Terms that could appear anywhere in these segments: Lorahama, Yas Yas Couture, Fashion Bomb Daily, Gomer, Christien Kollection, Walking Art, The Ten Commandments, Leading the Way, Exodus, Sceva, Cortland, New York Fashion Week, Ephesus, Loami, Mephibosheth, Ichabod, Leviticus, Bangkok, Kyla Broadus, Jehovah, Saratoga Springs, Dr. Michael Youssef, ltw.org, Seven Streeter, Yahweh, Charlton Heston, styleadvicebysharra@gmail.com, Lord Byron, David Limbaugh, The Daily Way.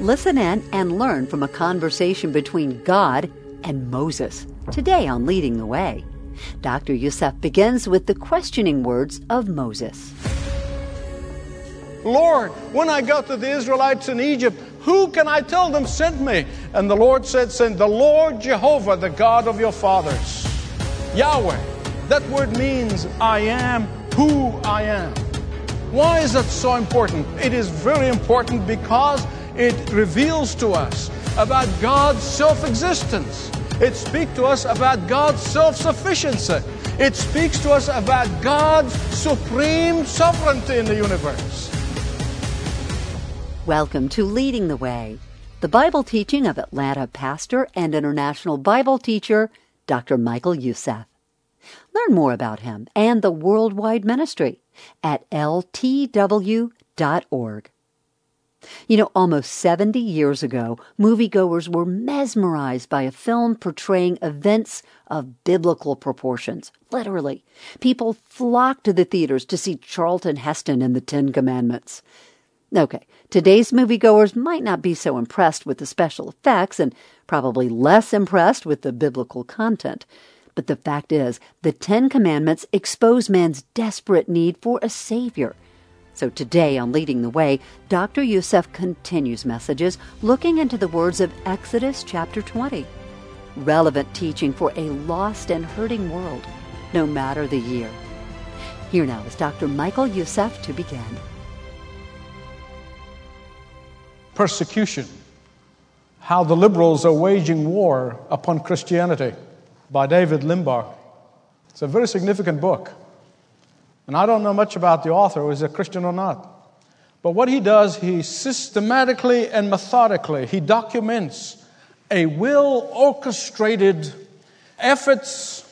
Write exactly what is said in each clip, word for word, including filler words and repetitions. Listen in and learn from a conversation between God and Moses. Today on Leading the Way, Doctor Youssef begins with the questioning words of Moses. Lord, when I got to the Israelites in Egypt, who can I tell them sent me? And the Lord said, send the Lord Jehovah, the God of your fathers. Yahweh. That word means I am who I am. Why is that so important? It is very important because it reveals to us about God's self-existence. It speaks to us about God's self-sufficiency. It speaks to us about God's supreme sovereignty in the universe. Welcome to Leading the Way, the Bible teaching of Atlanta pastor and international Bible teacher, Doctor Michael Youssef. Learn more about him and the worldwide ministry at L T W dot org. You know, almost seventy years ago, moviegoers were mesmerized by a film portraying events of biblical proportions. Literally, people flocked to the theaters to see Charlton Heston and the Ten Commandments. Okay, today's moviegoers might not be so impressed with the special effects and probably less impressed with the biblical content. But the fact is, the Ten Commandments expose man's desperate need for a Savior. So today on Leading the Way, Doctor Youssef continues messages looking into the words of Exodus chapter twenty. Relevant teaching for a lost and hurting world, no matter the year. Here now is Doctor Michael Youssef to begin. Persecution. How the liberals are waging war upon Christianity by David Limbaugh. It's a very significant book. And I don't know much about the author, was he a Christian or not. But what he does, he systematically and methodically, he documents a well-orchestrated efforts,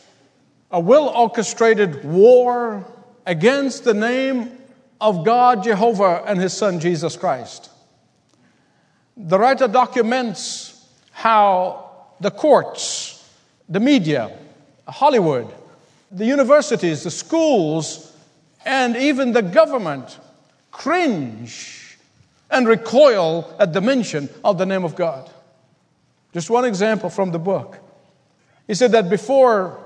a well-orchestrated war against the name of God, Jehovah, and his son, Jesus Christ. The writer documents how the courts, the media, Hollywood, the universities, the schools, and even the government cringe and recoil at the mention of the name of God. Just one example from the book. He said that before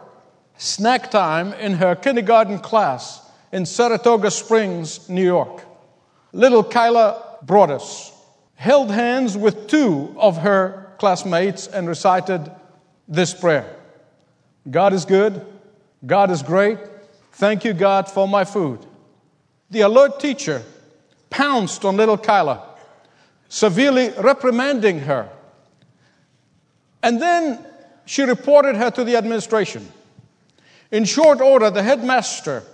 snack time in her kindergarten class in Saratoga Springs, New York, little Kyla Broadus held hands with two of her classmates and recited this prayer. God is good. God is great. Thank you, God, for my food. The alert teacher pounced on little Kyla, severely reprimanding her. And then she reported her to the administration. In short order, the headmaster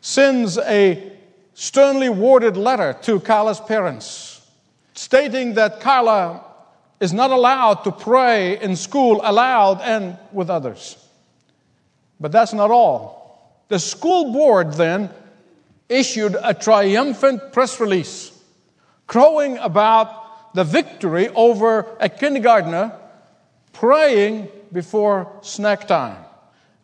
sends a sternly worded letter to Kyla's parents, stating that Kyla is not allowed to pray in school aloud and with others. But that's not all. The school board then issued a triumphant press release crowing about the victory over a kindergartner praying before snack time.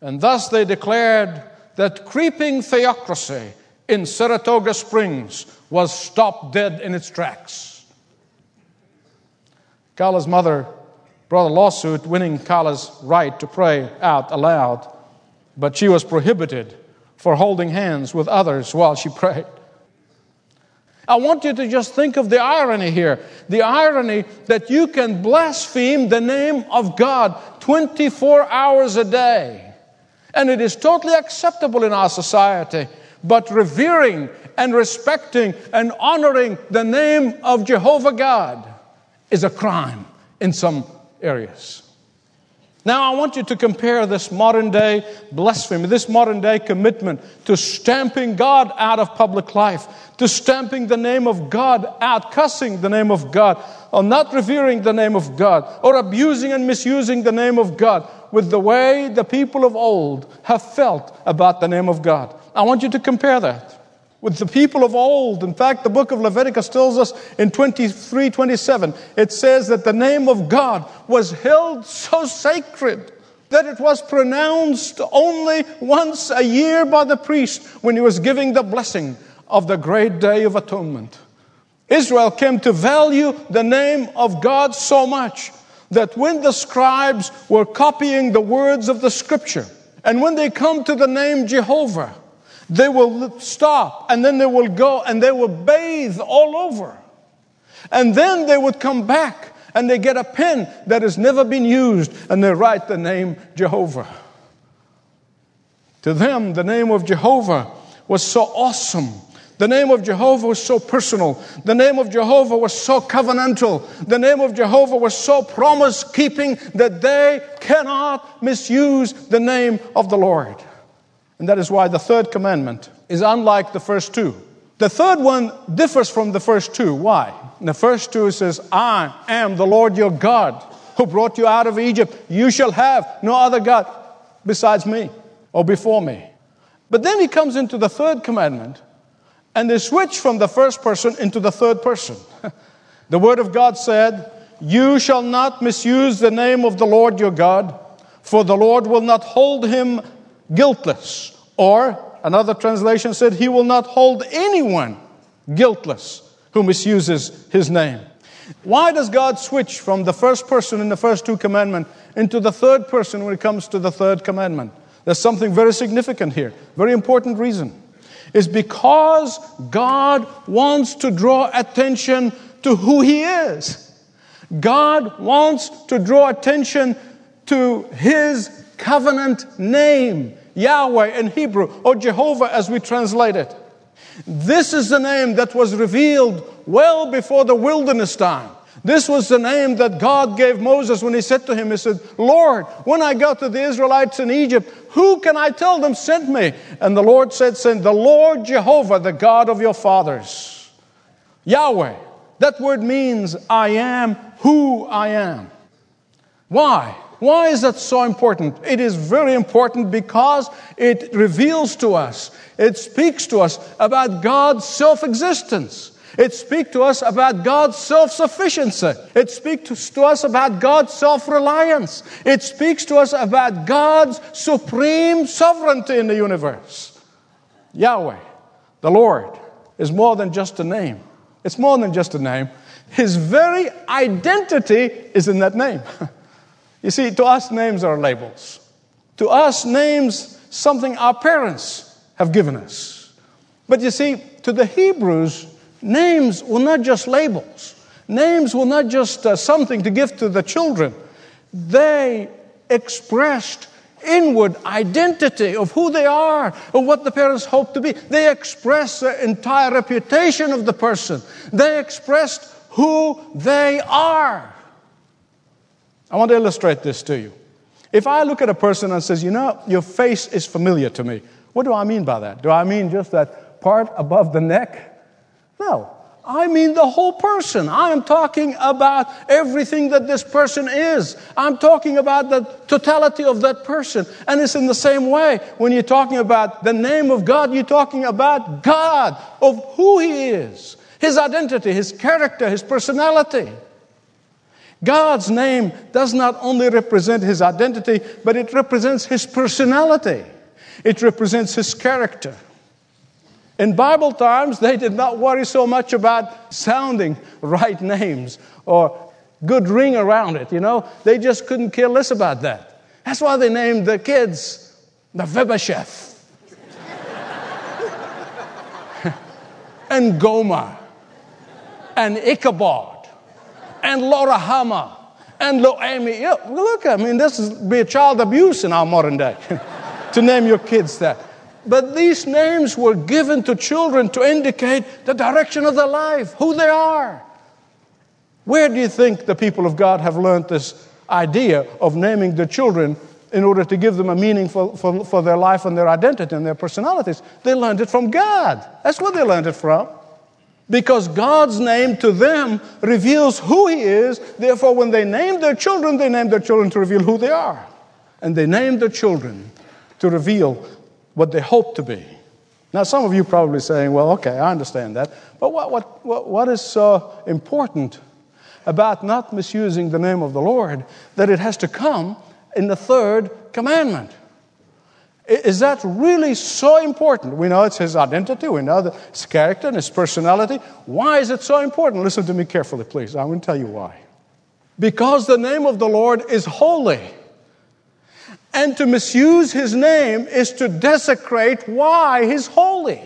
And thus they declared that creeping theocracy in Saratoga Springs was stopped dead in its tracks. Kyla's mother brought a lawsuit winning Kyla's right to pray out aloud, but she was prohibited for holding hands with others while she prayed. I want you to just think of the irony here. The irony that you can blaspheme the name of God twenty-four hours a day. And it is totally acceptable in our society. But revering and respecting and honoring the name of Jehovah God is a crime in some areas. Now, I want you to compare this modern-day blasphemy, this modern-day commitment to stamping God out of public life, to stamping the name of God out, cussing the name of God, or not revering the name of God, or abusing and misusing the name of God, with the way the people of old have felt about the name of God. I want you to compare that with the people of old. In fact, the book of Leviticus tells us in twenty-three twenty-seven, it says that the name of God was held so sacred that it was pronounced only once a year by the priest when he was giving the blessing of the great day of atonement. Israel came to value the name of God so much that when the scribes were copying the words of the scripture, and when they come to the name Jehovah, they will stop, and then they will go, and they will bathe all over. And then they would come back, and they get a pen that has never been used, and they write the name Jehovah. To them, the name of Jehovah was so awesome. The name of Jehovah was so personal. The name of Jehovah was so covenantal. The name of Jehovah was so promise-keeping that they cannot misuse the name of the Lord. And that is why the third commandment is unlike the first two. The third one differs from the first two. Why? In the first two it says, I am the Lord your God who brought you out of Egypt. You shall have no other God besides me or before me. But then he comes into the third commandment, and they switch from the first person into the third person. The Word of God said, you shall not misuse the name of the Lord your God, for the Lord will not hold him guiltless. Or, another translation said, he will not hold anyone guiltless who misuses his name. Why does God switch from the first person in the first two commandments into the third person when it comes to the third commandment? There's something very significant here, very important reason. Is because God wants to draw attention to who He is. God wants to draw attention to His covenant name, Yahweh in Hebrew, or Jehovah as we translate it. This is the name that was revealed well before the wilderness time. This was the name that God gave Moses when he said to him, he said, Lord, when I go to the Israelites in Egypt, who can I tell them sent me? And the Lord said, send the Lord Jehovah, the God of your fathers. Yahweh. That word means I am who I am. Why? Why is that so important? It is very important because it reveals to us, it speaks to us about God's self-existence. It speaks to us about God's self-sufficiency. It speaks to us about God's self-reliance. It speaks to us about God's supreme sovereignty in the universe. Yahweh, the Lord, is more than just a name. It's more than just a name. His very identity is in that name. You see, to us, names are labels. To us, names, something our parents have given us. But you see, to the Hebrews, names were not just labels. Names were not just uh, something to give to the children. They expressed inward identity of who they are, of what the parents hope to be. They expressed the entire reputation of the person. They expressed who they are. I want to illustrate this to you. If I look at a person and says, you know, your face is familiar to me. What do I mean by that? Do I mean just that part above the neck? No, I mean the whole person. I am talking about everything that this person is. I'm talking about the totality of that person. And it's in the same way when you're talking about the name of God, you're talking about God, of who He is, His identity, His character, His personality. God's name does not only represent His identity, but it represents His personality. It represents His character. In Bible times, they did not worry so much about sounding right names or good ring around it, you know. They just couldn't care less about that. That's why they named the kids Mephibosheth and Gomer and Ichabod and Lorahama and Loami. Yeah, look, I mean, this would be child abuse in our modern day to name your kids that. But these names were given to children to indicate the direction of their life, who they are. Where do you think the people of God have learned this idea of naming their children in order to give them a meaning for, for, for their life and their identity and their personalities? They learned it from God. That's where they learned it from. Because God's name to them reveals who He is. Therefore, when they name their children, they name their children to reveal who they are. And they name their children to reveal what they hope to be. Now, some of you probably saying, well, okay, I understand that. But what, what, what, what is so important about not misusing the name of the Lord that it has to come in the third commandment? Is that really so important? We know it's his identity. We know the, his character and his personality. Why is it so important? Listen to me carefully, please. I'm going to tell you why. Because the name of the Lord is holy. And to misuse his name is to desecrate why he's holy.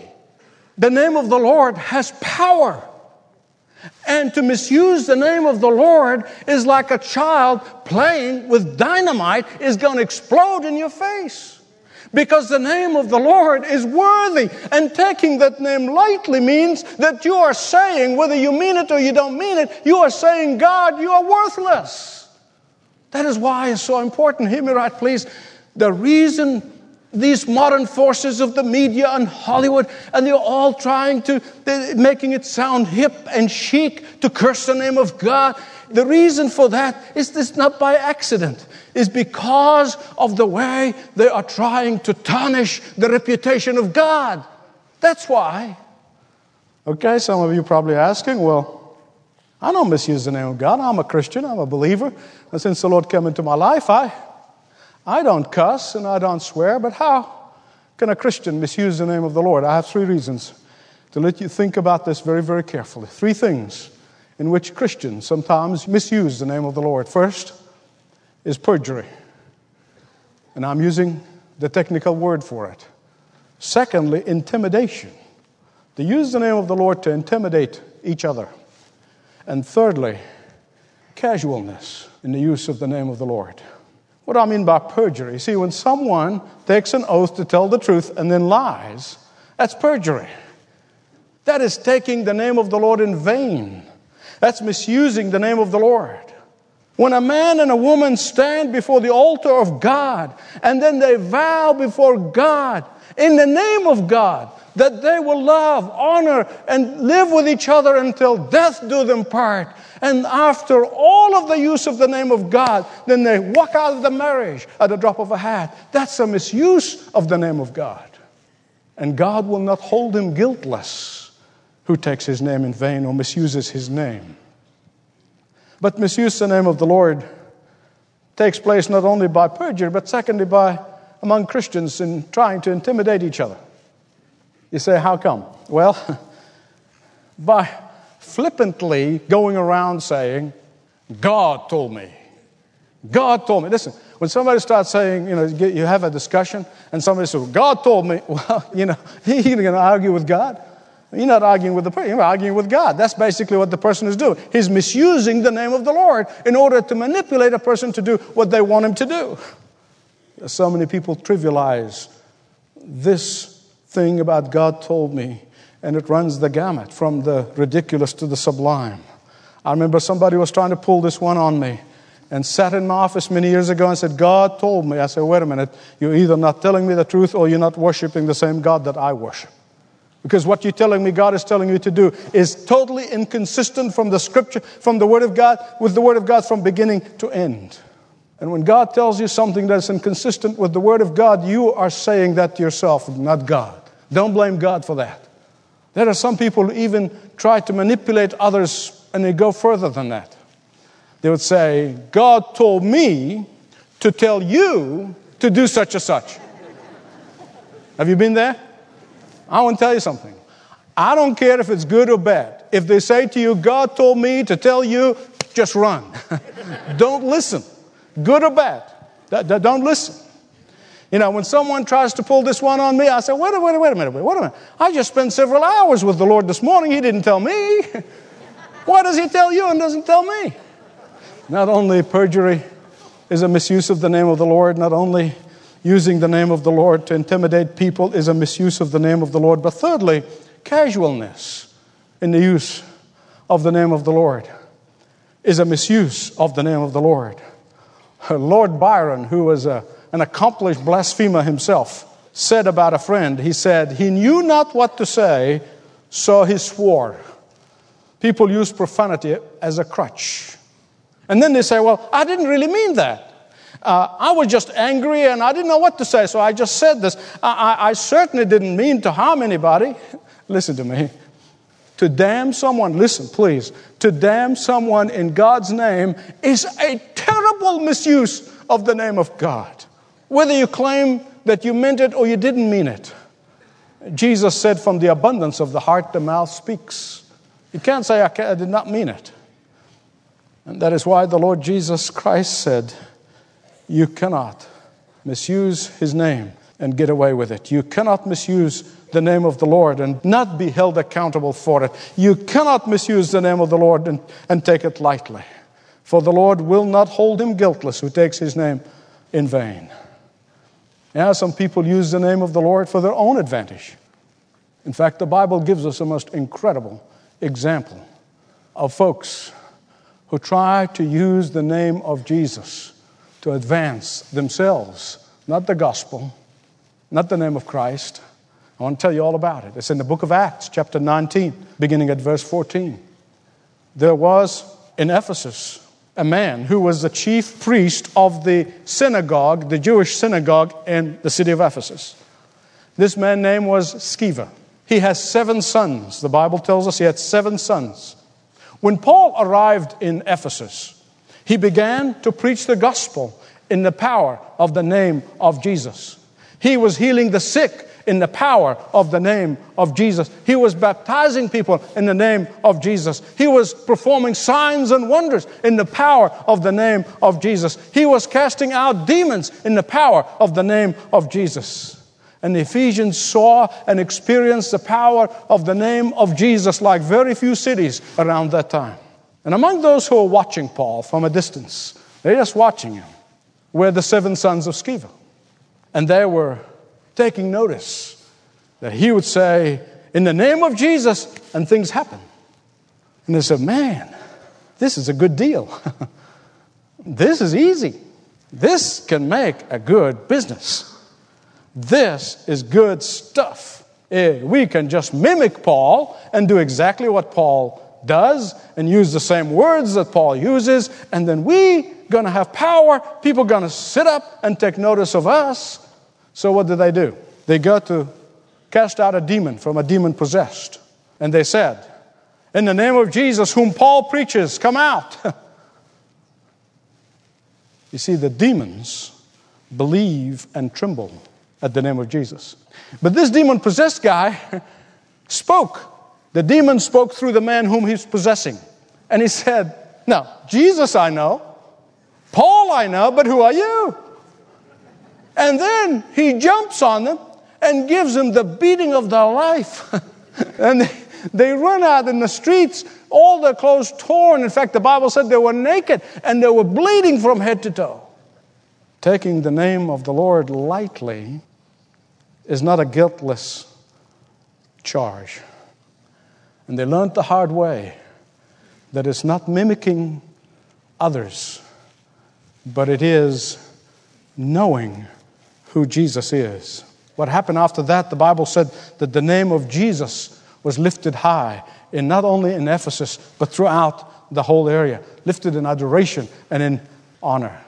The name of the Lord has power. And to misuse the name of the Lord is like a child playing with dynamite is going to explode in your face. Because the name of the Lord is worthy. And taking that name lightly means that you are saying, whether you mean it or you don't mean it, you are saying, God, you are worthless. That is why it's so important. Hear me right, please. The reason these modern forces of the media and Hollywood, and they're all trying to, making it sound hip and chic to curse the name of God. The reason for that is this not by accident. It's because of the way they are trying to tarnish the reputation of God. That's why. Okay, some of you probably asking, well, I don't misuse the name of God. I'm a Christian. I'm a believer. And since the Lord came into my life, I... I don't cuss and I don't swear, but how can a Christian misuse the name of the Lord? I have three reasons to let you think about this very, very carefully. Three things in which Christians sometimes misuse the name of the Lord. First is perjury, and I'm using the technical word for it. Secondly, intimidation. They use the name of the Lord to intimidate each other. And thirdly, casualness in the use of the name of the Lord. What do I mean by perjury? See, when someone takes an oath to tell the truth and then lies, that's perjury. That is taking the name of the Lord in vain. That's misusing the name of the Lord. When a man and a woman stand before the altar of God and then they vow before God in the name of God that they will love, honor, and live with each other until death do them part. And after all of the use of the name of God, then they walk out of the marriage at the drop of a hat. That's a misuse of the name of God. And God will not hold him guiltless who takes his name in vain or misuses his name. But misuse the name of the Lord takes place not only by perjury, but secondly by among Christians in trying to intimidate each other. You say, how come? Well, by flippantly going around saying, God told me. God told me. Listen, when somebody starts saying, you know, you have a discussion and somebody says, God told me. Well, you know, you're going to argue with God. You're not arguing with the person. You're arguing with God. That's basically what the person is doing. He's misusing the name of the Lord in order to manipulate a person to do what they want him to do. So many people trivialize this thing about God told me, and it runs the gamut from the ridiculous to the sublime. I remember somebody was trying to pull this one on me and sat in my office many years ago and said, God told me. I said, wait a minute, you're either not telling me the truth or you're not worshiping the same God that I worship. Because what you're telling me God is telling you to do is totally inconsistent from the scripture, from the word of God, with the word of God from beginning to end. And when God tells you something that's inconsistent with the word of God, you are saying that to yourself, not God. Don't blame God for that. There are some people who even try to manipulate others, and they go further than that. They would say, God told me to tell you to do such and such. Have you been there? I want to tell you something. I don't care if it's good or bad. If they say to you, God told me to tell you, just run. Don't listen. Good or bad. Don't listen. You know, when someone tries to pull this one on me, I say, wait a minute, wait a minute, wait a minute. I just spent several hours with the Lord this morning. He didn't tell me. Why does he tell you and doesn't tell me? Not only perjury is a misuse of the name of the Lord, not only using the name of the Lord to intimidate people is a misuse of the name of the Lord, but thirdly, casualness in the use of the name of the Lord is a misuse of the name of the Lord. Lord Byron, who was a, an accomplished blasphemer himself, said about a friend, he said, he knew not what to say, so he swore. People use profanity as a crutch. And then they say, well, I didn't really mean that. Uh, I was just angry and I didn't know what to say, so I just said this. I, I, I certainly didn't mean to harm anybody. Listen to me. To damn someone, listen please, to damn someone in God's name is a terrible misuse of the name of God. Whether you claim that you meant it or you didn't mean it. Jesus said, from the abundance of the heart, the mouth speaks. You can't say, I, can't, I did not mean it. And that is why the Lord Jesus Christ said, you cannot misuse his name and get away with it. You cannot misuse the name of the Lord and not be held accountable for it. You cannot misuse the name of the Lord and, and take it lightly. For the Lord will not hold him guiltless who takes his name in vain. Now, some people use the name of the Lord for their own advantage. In fact, the Bible gives us a most incredible example of folks who try to use the name of Jesus to advance themselves, not the gospel, not the name of Christ. I want to tell you all about it. It's in the book of Acts, chapter nineteen, beginning at verse fourteen. There was in Ephesus a man who was the chief priest of the synagogue, the Jewish synagogue in the city of Ephesus. This man's name was Sceva. He has seven sons. The Bible tells us he had seven sons. When Paul arrived in Ephesus, he began to preach the gospel in the power of the name of Jesus. He was healing the sick in the power of the name of Jesus. He was baptizing people in the name of Jesus. He was performing signs and wonders in the power of the name of Jesus. He was casting out demons in the power of the name of Jesus. And the Ephesians saw and experienced the power of the name of Jesus like very few cities around that time. And among those who were watching Paul from a distance, they're just watching him, were the seven sons of Sceva. And they were taking notice that he would say, in the name of Jesus, and things happen. And they said, man, this is a good deal. This is easy. This can make a good business. This is good stuff. We can just mimic Paul and do exactly what Paul does and use the same words that Paul uses, and then we going to have power. People going to sit up and take notice of us. So what did they do? They go to cast out a demon from a demon-possessed. And they said, in the name of Jesus, whom Paul preaches, come out. You see, the demons believe and tremble at the name of Jesus. But this demon-possessed guy spoke. The demon spoke through the man whom he's possessing. And he said, no, Jesus I know, Paul I know, but who are you? And then he jumps on them and gives them the beating of their life. And they, they run out in the streets, all their clothes torn. In fact, the Bible said they were naked and they were bleeding from head to toe. Taking the name of the Lord lightly is not a guiltless charge. And they learned the hard way that it's not mimicking others, but it is knowing who Jesus is. What happened after that, the Bible said that the name of Jesus was lifted high, in not only in Ephesus, but throughout the whole area, lifted in adoration and in honor.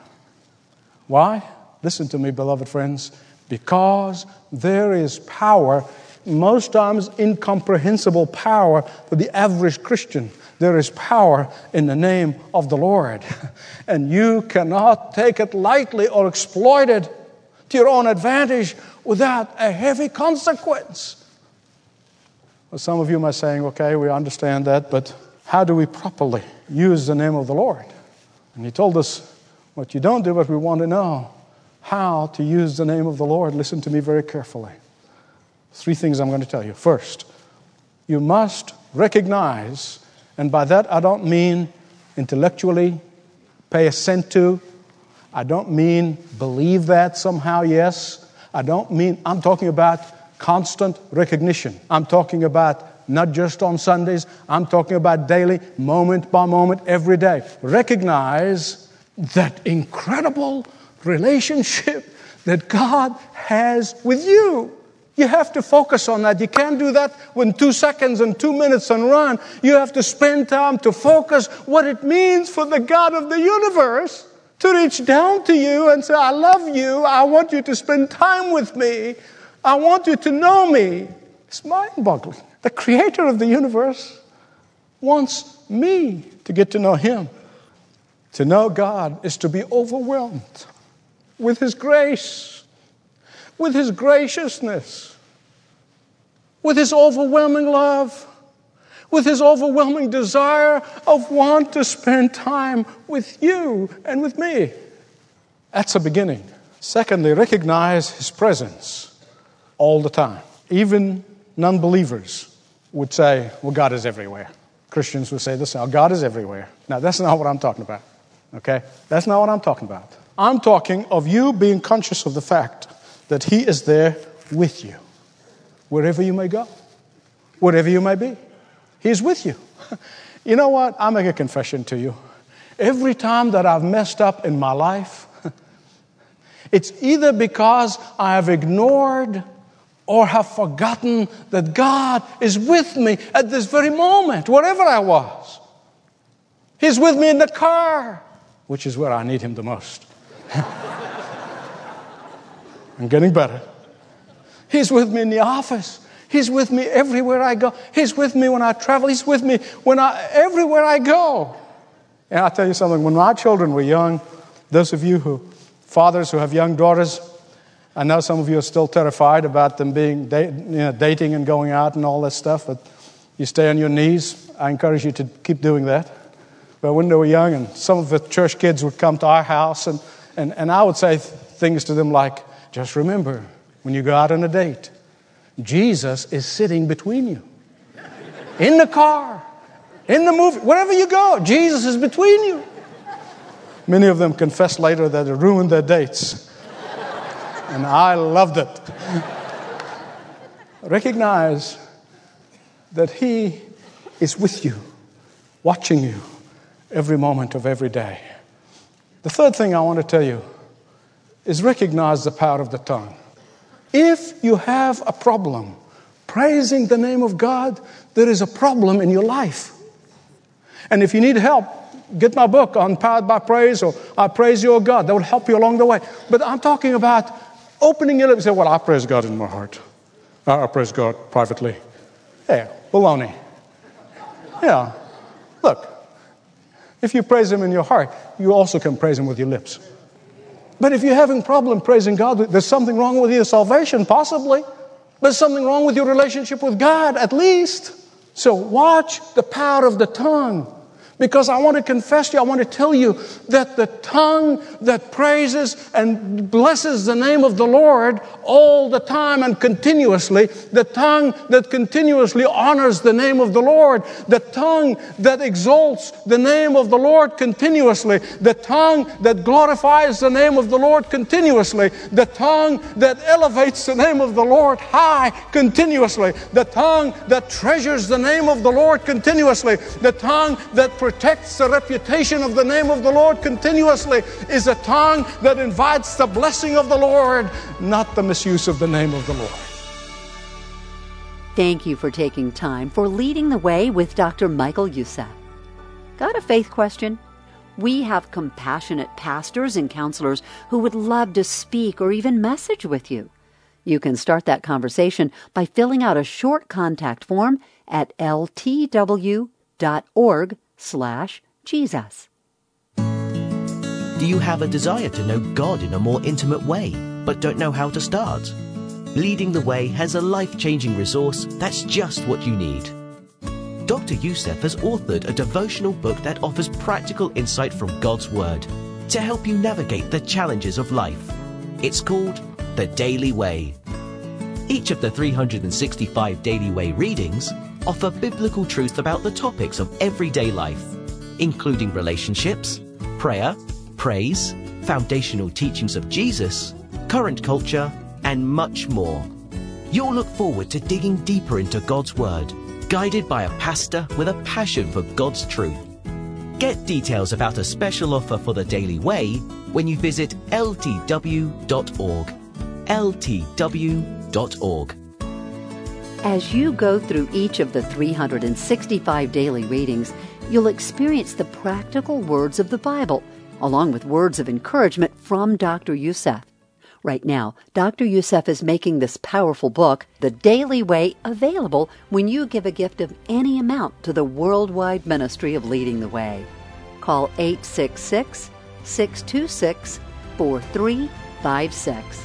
Why? Listen to me, beloved friends. Because there is power, most times incomprehensible power for the average Christian. There is power in the name of the Lord. And you cannot take it lightly or exploit it to your own advantage without a heavy consequence. Well, some of you might be saying, okay, we understand that, but how do we properly use the name of the Lord? And he told us what you don't do, but we want to know how to use the name of the Lord. Listen to me very carefully. Three things I'm going to tell you. First, you must recognize. And by that, I don't mean intellectually, pay assent to. I don't mean believe that somehow, yes. I don't mean, I'm talking about constant recognition. I'm talking about not just on Sundays. I'm talking about daily, moment by moment, every day. Recognize that incredible relationship that God has with you. You have to focus on that. You can't do that in two seconds and two minutes and run. You have to spend time to focus what it means for the God of the universe to reach down to you and say, I love you. I want you to spend time with me. I want you to know me. It's mind-boggling. The creator of the universe wants me to get to know him. To know God is to be overwhelmed with his grace, with his graciousness, with his overwhelming love, with his overwhelming desire of want to spend time with you and with me. That's a beginning. Secondly, recognize his presence all the time. Even non-believers would say, well, God is everywhere. Christians would say this, oh, God is everywhere. Now, that's not what I'm talking about, okay? That's not what I'm talking about. I'm talking of you being conscious of the fact that he is there with you, wherever you may go, wherever you may be. He's with you. You know what? I'll make a confession to you. Every time that I've messed up in my life, it's either because I have ignored or have forgotten that God is with me at this very moment, wherever I was. He's with me in the car, which is where I need him the most. I'm getting better. He's with me in the office. He's with me everywhere I go. He's with me when I travel. He's with me when I, everywhere I go. And I'll tell you something. When my children were young, those of you who, fathers who have young daughters, I know some of you are still terrified about them being da- you know, dating and going out and all that stuff, but you stay on your knees. I encourage you to keep doing that. But when they were young, and some of the church kids would come to our house, and, and, and I would say th- things to them like, just remember, when you go out on a date, Jesus is sitting between you. In the car, in the movie, wherever you go, Jesus is between you. Many of them confessed later that it ruined their dates. And I loved it. Recognize that he is with you, watching you every moment of every day. The third thing I want to tell you is recognize the power of the tongue. If you have a problem praising the name of God, there is a problem in your life. And if you need help, get my book on Powered by Praise or I Praise You, O God. That will help you along the way. But I'm talking about opening your lips and say, well, I praise God in my heart. I praise God privately. Yeah, baloney. Yeah. Look, if you praise him in your heart, you also can praise him with your lips. But if you're having a problem praising God, there's something wrong with your salvation, possibly. There's something wrong with your relationship with God, at least. So watch the power of the tongue. Because I want to confess to you, I want to tell you that the tongue that praises and blesses the name of the Lord all the time and continuously, the tongue that continuously honors the name of the Lord, the tongue that exalts the name of the Lord continuously, the tongue that glorifies the name of the Lord continuously, the tongue that elevates the name of the Lord high continuously, the tongue that treasures the name of the Lord continuously, the tongue that protects the reputation of the name of the Lord continuously is a tongue that invites the blessing of the Lord, not the misuse of the name of the Lord. Thank you for taking time for Leading the Way with Doctor Michael Youssef. Got a faith question? We have compassionate pastors and counselors who would love to speak or even message with you. You can start that conversation by filling out a short contact form at L T W dot org. Slash Jesus. Do you have a desire to know God in a more intimate way, but don't know how to start? Leading the Way has a life-changing resource that's just what you need. Doctor Youssef has authored a devotional book that offers practical insight from God's Word to help you navigate the challenges of life. It's called The Daily Way. Each of the three hundred sixty-five Daily Way readings offer biblical truth about the topics of everyday life, including relationships, prayer, praise, foundational teachings of Jesus, current culture, and much more. You'll look forward to digging deeper into God's Word, guided by a pastor with a passion for God's truth. Get details about a special offer for the Daily Way when you visit L T W dot org. L T W dot org. As you go through each of the three hundred sixty-five daily readings, you'll experience the practical words of the Bible, along with words of encouragement from Doctor Youssef. Right now, Doctor Youssef is making this powerful book, The Daily Way, available when you give a gift of any amount to the worldwide ministry of Leading the Way. Call eight six six, six two six, four three five six.